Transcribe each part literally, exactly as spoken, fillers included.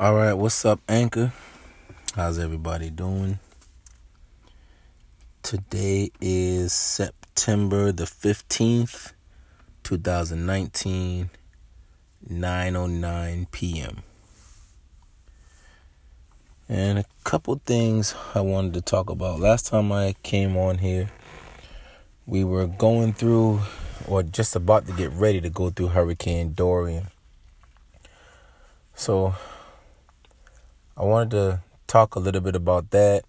All right, what's up, Anchor? How's everybody doing? Today is September the fifteenth, twenty nineteen, nine oh nine p.m. And a couple things I wanted to talk about. Last time I came on here, we were going through, or just about to get ready to go through Hurricane Dorian. So I wanted to talk a little bit about that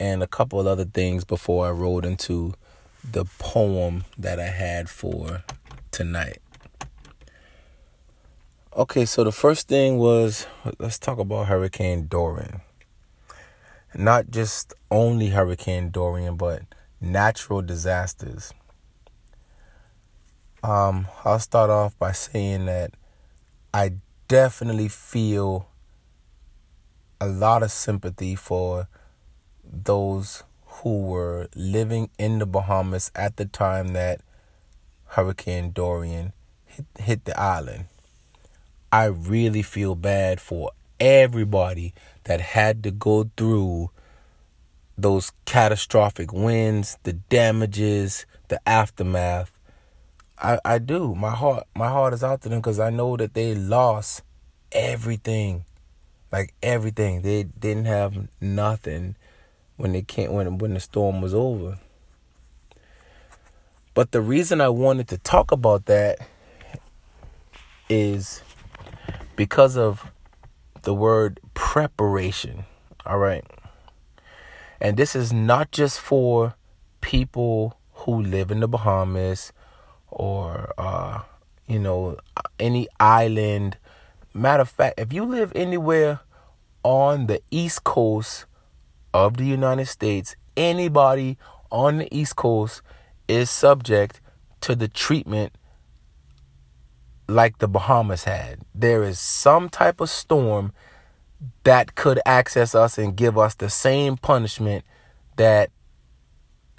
and a couple of other things before I rolled into the poem that I had for tonight. Okay, so the first thing was, let's talk about Hurricane Dorian. Not just only Hurricane Dorian, but natural disasters. Um, I'll start off by saying that I definitely feel a lot of sympathy for those who were living in the Bahamas at the time that Hurricane Dorian hit, hit the island. I really feel bad for everybody that had to go through those catastrophic winds, the damages, the aftermath. I, I do. My heart, my heart is out to them because I know that they lost everything. Like everything, they didn't have nothing when they came, when when the storm was over. But the reason I wanted to talk about that is because of the word preparation. All right, and this is not just for people who live in the Bahamas or uh, you know any island. Matter of fact, if you live anywhere on the East Coast of the United States, anybody on the East Coast is subject to the treatment like the Bahamas had. There is some type of storm that could access us and give us the same punishment that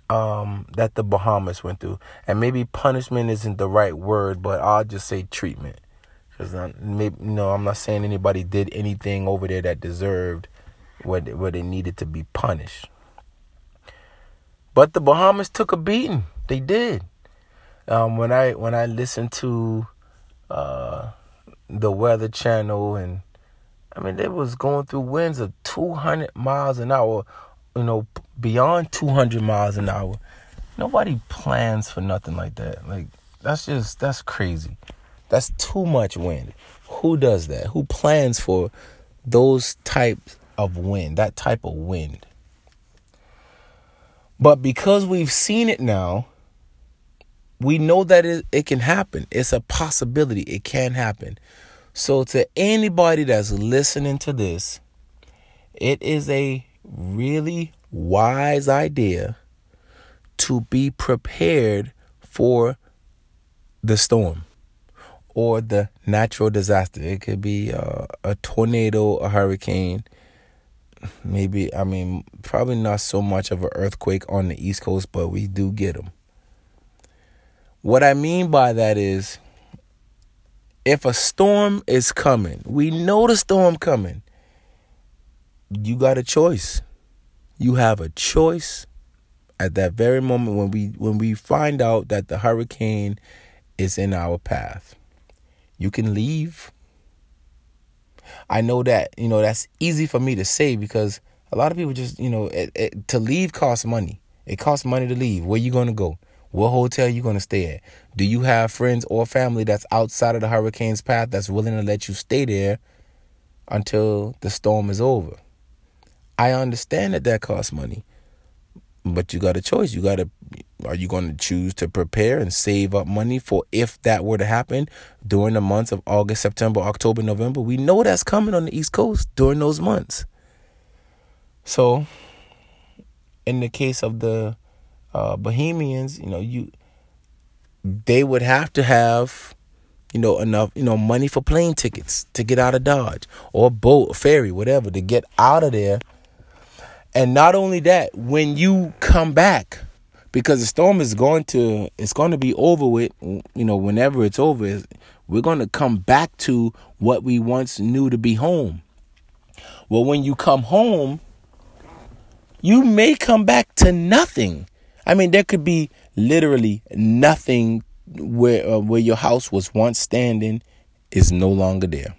um, that the Bahamas went through. And maybe punishment isn't the right word, but I'll just say treatment. Because maybe no, I'm not saying anybody did anything over there that deserved what where they needed to be punished. But the Bahamas took a beating. They did. Um, when I when I listened to uh, the Weather Channel, and I mean they was going through winds of two hundred miles an hour, you know, beyond two hundred miles an hour. Nobody plans for nothing like that. Like that's just that's crazy. That's too much wind. Who does that? Who plans for those types of wind, that type of wind? But because we've seen it now, we know that it, it can happen. It's a possibility. It can happen. So to anybody that's listening to this, it is a really wise idea to be prepared for the storm. Or the natural disaster. It could be uh, a tornado, a hurricane. Maybe, I mean, probably not so much of an earthquake on the East Coast, but we do get them. What I mean by that is, if a storm is coming, we know the storm coming. You got a choice. You have a choice at that very moment when we when we find out that the hurricane is in our path. You can leave. I know that, you know, that's easy for me to say because a lot of people just, you know, it, it, to leave costs money. It costs money to leave. Where you going to go? What hotel you going to stay at? Do you have friends or family that's outside of the hurricane's path that's willing to let you stay there until the storm is over? I understand that that costs money, but you got a choice. You got to, are you going to choose to prepare and save up money for if that were to happen during the months of August, September, October, November? We know that's coming on the East Coast during those months. So in the case of the uh, Bahamians, you know, you they would have to have, you know, enough, you know, money for plane tickets to get out of Dodge or a boat, a ferry, whatever, to get out of there. And not only that, when you come back, because the storm is going to, it's going to be over with, you know, whenever it's over, we're going to come back to what we once knew to be home. Well, when you come home, you may come back to nothing. I mean, there could be literally nothing where uh, where your house was once standing is no longer there.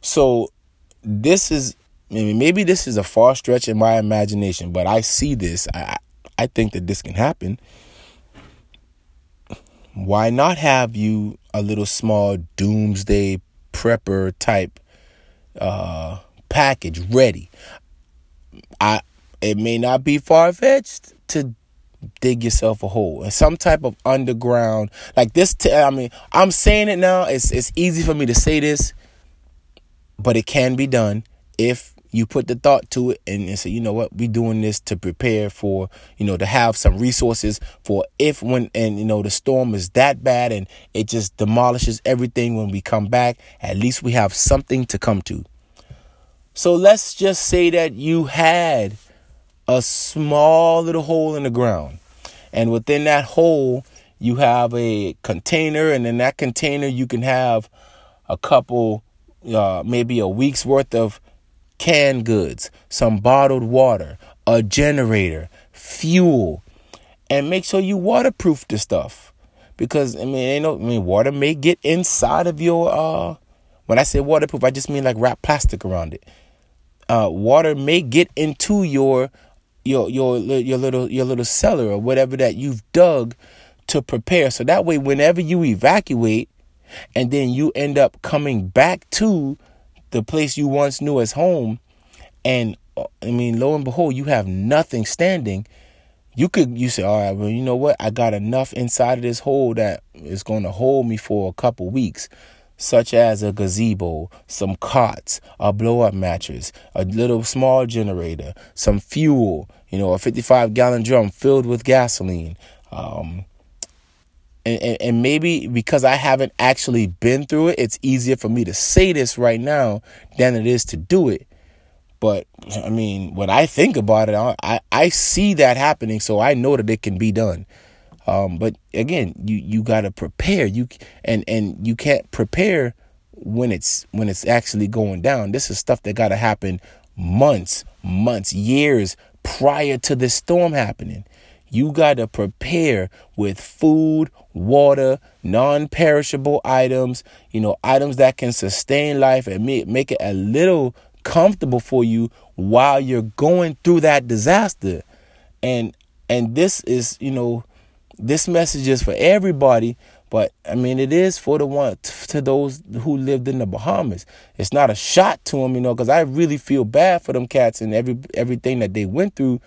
So this is, I mean, maybe this is a far stretch in my imagination, but I see this. I I think that this can happen. Why not have you a little small doomsday prepper type uh, package ready? I it may not be far-fetched to dig yourself a hole and some type of underground like this. T- I mean, I'm saying it now. It's it's easy for me to say this, but it can be done if you put the thought to it and, and say, you know what, we're doing this to prepare for, you know, to have some resources for if, when, and, you know, the storm is that bad and it just demolishes everything. When we come back, at least we have something to come to. So let's just say that you had a small little hole in the ground, and within that hole, you have a container, and in that container, you can have a couple, uh, maybe a week's worth of canned goods, some bottled water, a generator, fuel, and make sure you waterproof the stuff, because I mean, you know, I mean, water may get inside of your. Uh, when I say waterproof, I just mean like wrap plastic around it. Uh, water may get into your your your your little your little cellar or whatever that you've dug to prepare. So that way, whenever you evacuate, and then you end up coming back to the place you once knew as home, and I mean, lo and behold, you have nothing standing. You could, you say, all right, well, you know what? I got enough inside of this hole that is going to hold me for a couple weeks, such as a gazebo, some cots, a blow-up mattress, a little small generator, some fuel, you know, a fifty-five gallon drum filled with gasoline. Um, And, and, and maybe because I haven't actually been through it, it's easier for me to say this right now than it is to do it. But, I mean, when I think about it, I, I see that happening, so I know that it can be done. Um, but, again, you, you got to prepare. You and, and you can't prepare when it's when it's actually going down. This is stuff that got to happen months, months, years prior to this storm happening. You got to prepare with food, water, non-perishable items, you know, items that can sustain life and make it a little comfortable for you while you're going through that disaster. And and this is, you know, this message is for everybody. But, I mean, it is for the one to those who lived in the Bahamas. It's not a shot to them, you know, because I really feel bad for them cats and every everything that they went through.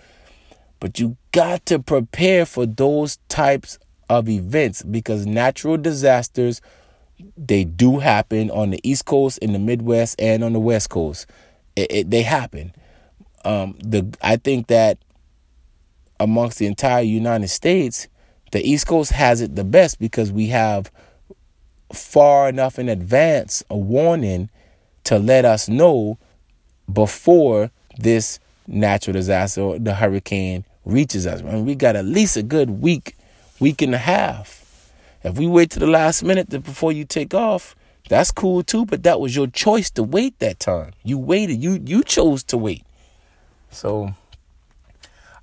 But you got to prepare for those types of events, because natural disasters, they do happen on the East Coast, in the Midwest, and on the West Coast. It, it, they happen. Um, the I think that amongst the entire United States, the East Coast has it the best because we have far enough in advance a warning to let us know before this natural disaster, the hurricane, reaches us. I mean, we got at least a good week, week and a half. If we wait to the last minute before you take off, that's cool too, but that was your choice to wait that time. You waited. You you chose to wait. So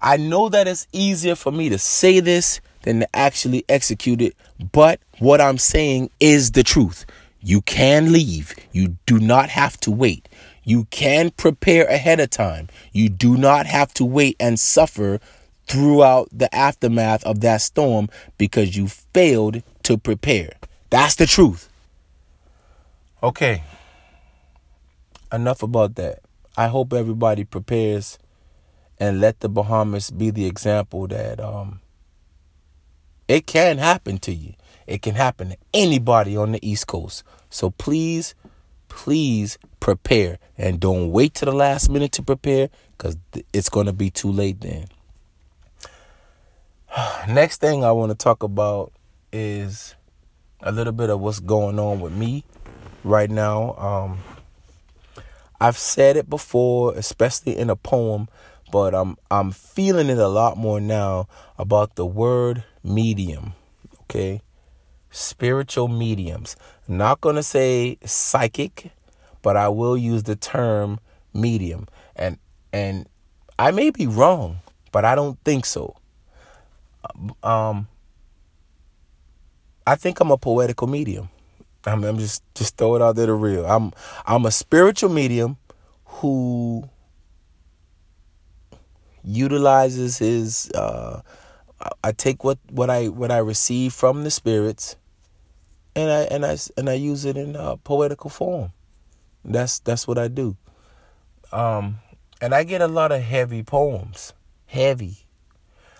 I know that it's easier for me to say this than to actually execute it, but what I'm saying is the truth. You can leave. You do not have to wait. You can prepare ahead of time. You do not have to wait and suffer throughout the aftermath of that storm because you failed to prepare. That's the truth. Okay. Enough about that. I hope everybody prepares and let the Bahamas be the example that um, it can happen to you. It can happen to anybody on the East Coast. So please, please prepare, and don't wait to the last minute to prepare, because th- it's going to be too late then. Next thing I want to talk about is a little bit of what's going on with me right now. Um, I've said it before, especially in a poem, but I'm, I'm feeling it a lot more now about the word medium, okay? Spiritual mediums. I'm not going to say psychic, but I will use the term medium. And and I may be wrong, but I don't think so. Um, I think I'm a poetical medium. I'm, I'm just just throw it out there to real. I'm I'm a spiritual medium who utilizes his. Uh, I take what, what I what I receive from the spirits, and I and I and I use it in a poetical form. That's that's what I do. Um, and I get a lot of heavy poems. Heavy.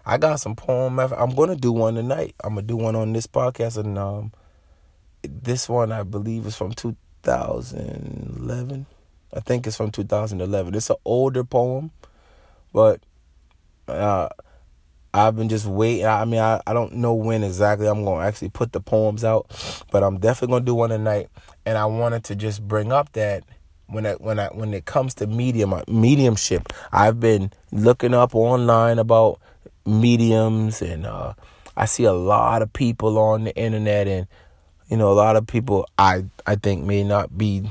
I got some poem. I'm gonna do one tonight. I'm gonna do one on this podcast, and um, this one I believe is from two thousand eleven. I think it's from two thousand eleven. It's an older poem, but uh, I've been just waiting. I mean, I, I don't know when exactly I'm gonna actually put the poems out, but I'm definitely gonna do one tonight. And I wanted to just bring up that when I, when I when it comes to medium mediumship, I've been looking up online about mediums, and uh, I see a lot of people on the internet, and you know, a lot of people I I think may not be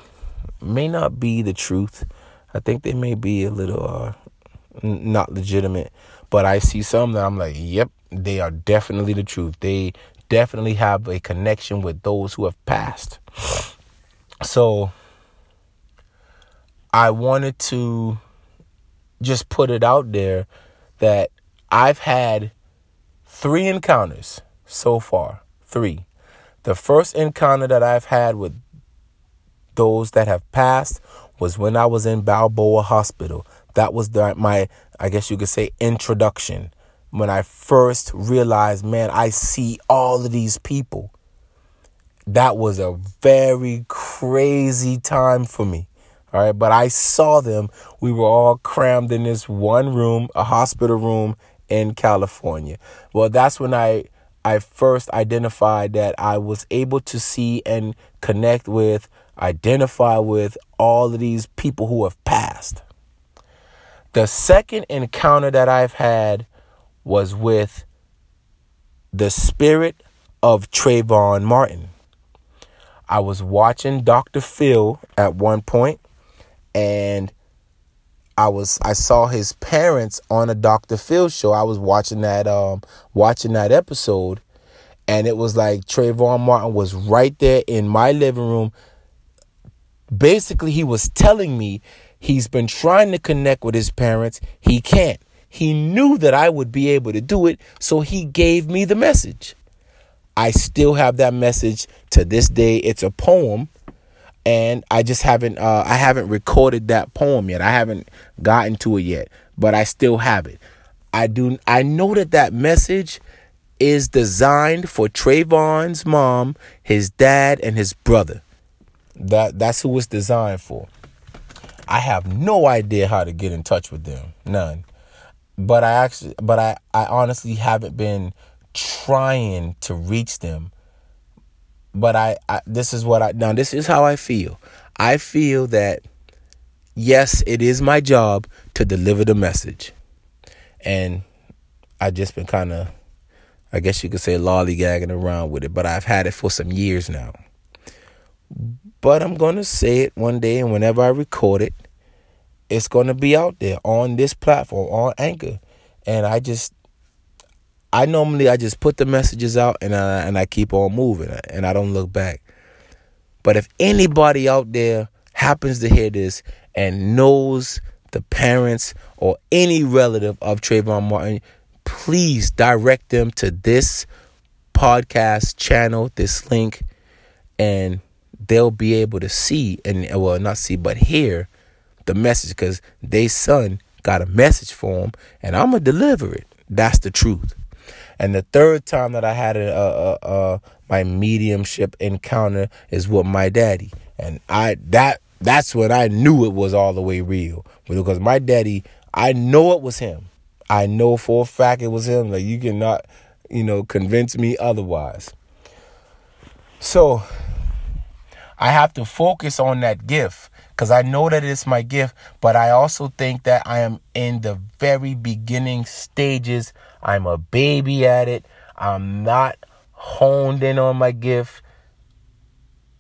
may not be the truth. I think they may be a little uh, not legitimate, but I see some that I'm like, yep, they are definitely the truth. They definitely have a connection with those who have passed. So I wanted to just put it out there that I've had three encounters so far. Three. The first encounter that I've had with those that have passed was when I was in Balboa Hospital. That was the, my, I guess you could say, introduction. When I first realized, man, I see all of these people. That was a very crazy time for me. All right. But I saw them. We were all crammed in this one room, a hospital room in California. Well, that's when I I first identified that I was able to see and connect with, identify with all of these people who have passed. The second encounter that I've had was with the spirit of Trayvon Martin. I was watching Doctor Phil at one point, and I was I saw his parents on a Doctor Phil show. I was watching that um watching that episode, and it was like Trayvon Martin was right there in my living room. Basically, he was telling me he's been trying to connect with his parents. He can't. He knew that I would be able to do it, so he gave me the message. I still have that message to this day. It's a poem. And I just haven't uh, I haven't recorded that poem yet. I haven't gotten to it yet, but I still have it. I do. I know that that message is designed for Trayvon's mom, his dad, and his brother. That that's who it's designed for. I have no idea how to get in touch with them. None. But I actually but I, I honestly haven't been trying to reach them. But I, I, this is what I, now this is how I feel. I feel that, yes, it is my job to deliver the message. And I've just been kind of, I guess you could say, lollygagging around with it. But I've had it for some years now. But I'm going to say it one day, and whenever I record it, it's going to be out there on this platform, on Anchor. And I just, I normally I just put the messages out and I, and I keep on moving, and I don't look back. But if anybody out there happens to hear this and knows the parents or any relative of Trayvon Martin, please direct them to this podcast channel, this link, and they'll be able to see and well, not see, but hear the message, because their son got a message for him, and I'm gonna deliver it. That's the truth. And the third time that I had a, a, a, a my mediumship encounter is with my daddy, and I that that's when I knew it was all the way real, because my daddy, I know it was him. I know for a fact it was him. Like, you cannot, you know, convince me otherwise. So I have to focus on that gift, because I know that it's my gift, but I also think that I am in the very beginning stages. I'm a baby at it. I'm not honed in on my gift.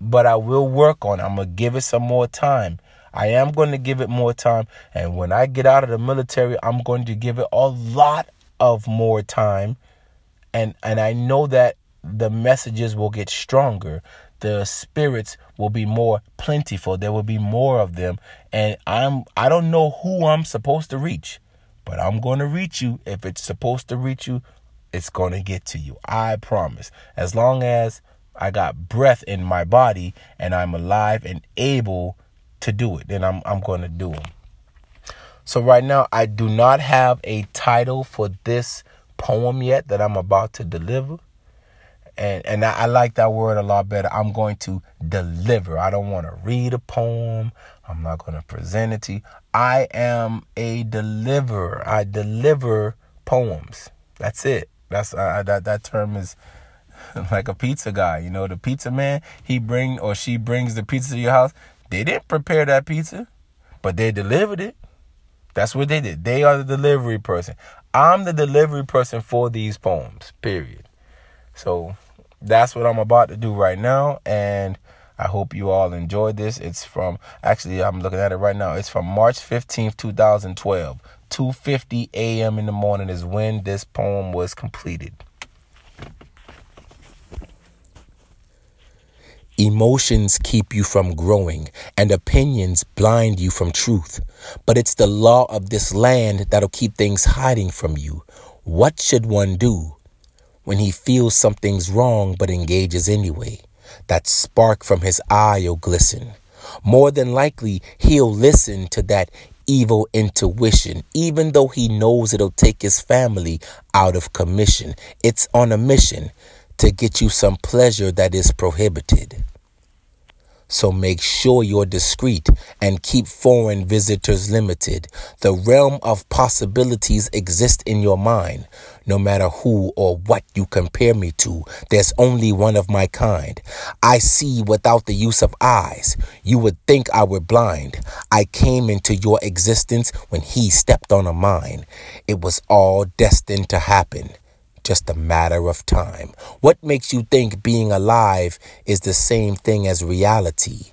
but I will work on it. I'm going to give it some more time. I am going to give it more time. And when I get out of the military, I'm going to give it a lot of more time. And and I know that the messages will get stronger. The spirits will be more plentiful. There will be more of them. And I'm I don't know who I'm supposed to reach, but I'm going to reach you. If it's supposed to reach you, it's going to get to you. I promise. As long as I got breath in my body and I'm alive and able to do it, then I'm I'm going to do it. So right now, I do not have a title for this poem yet that I'm about to deliver. And and I, I like that word a lot better. I'm going to deliver. I don't want to read a poem. I'm not going to present it to you. I am a deliverer. I deliver poems. That's it. That's uh, that that term is like a pizza guy. You know, the pizza man, he bring or she brings the pizza to your house. They didn't prepare that pizza, but they delivered it. That's what they did. They are the delivery person. I'm the delivery person for these poems, period. So that's what I'm about to do right now, and I hope you all enjoyed this. It's from, actually, I'm looking at it right now. It's from March fifteenth, twenty twelve. two fifty a.m. in the morning is when this poem was completed. Emotions keep you from growing, and opinions blind you from truth. But it's the law of this land that'll keep things hiding from you. What should one do when he feels something's wrong but engages anyway? That spark from his eye'll glisten. More than likely, he'll listen to that evil intuition, even though he knows it'll take his family out of commission. It's on a mission to get you some pleasure that is prohibited. So make sure you're discreet and keep foreign visitors limited. The realm of possibilities exists in your mind. No matter who or what you compare me to, there's only one of my kind. I see without the use of eyes. You would think I were blind. I came into your existence when he stepped on a mine. It was all destined to happen. Just a matter of time. What makes you think being alive is the same thing as reality?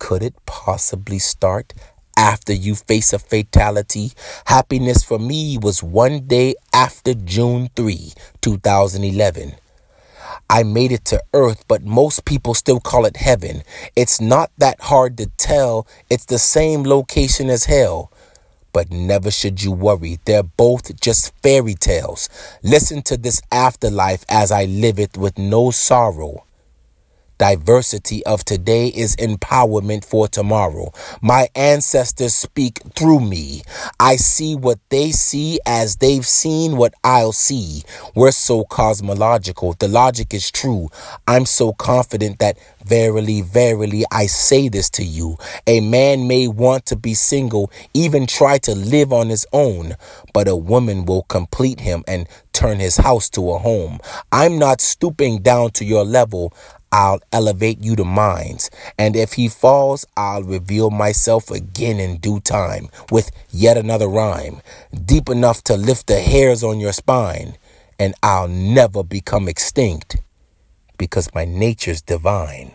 Could it possibly start after you face a fatality? Happiness for me was one day after June third, twenty eleven. I made it to earth, but most people still call it heaven. It's not that hard to tell. It's the same location as hell. But never should you worry. They're both just fairy tales. Listen to this afterlife as I live it with no sorrow. Diversity of today is empowerment for tomorrow. My ancestors speak through me. I see what they see as they've seen what I'll see. We're so cosmological. The logic is true. I'm so confident that verily, verily, I say this to you. A man may want to be single, even try to live on his own, but a woman will complete him and turn his house to a home. I'm not stooping down to your level. I'll elevate you to minds. And if he falls, I'll reveal myself again in due time with yet another rhyme, deep enough to lift the hairs on your spine. And I'll never become extinct because my nature's divine.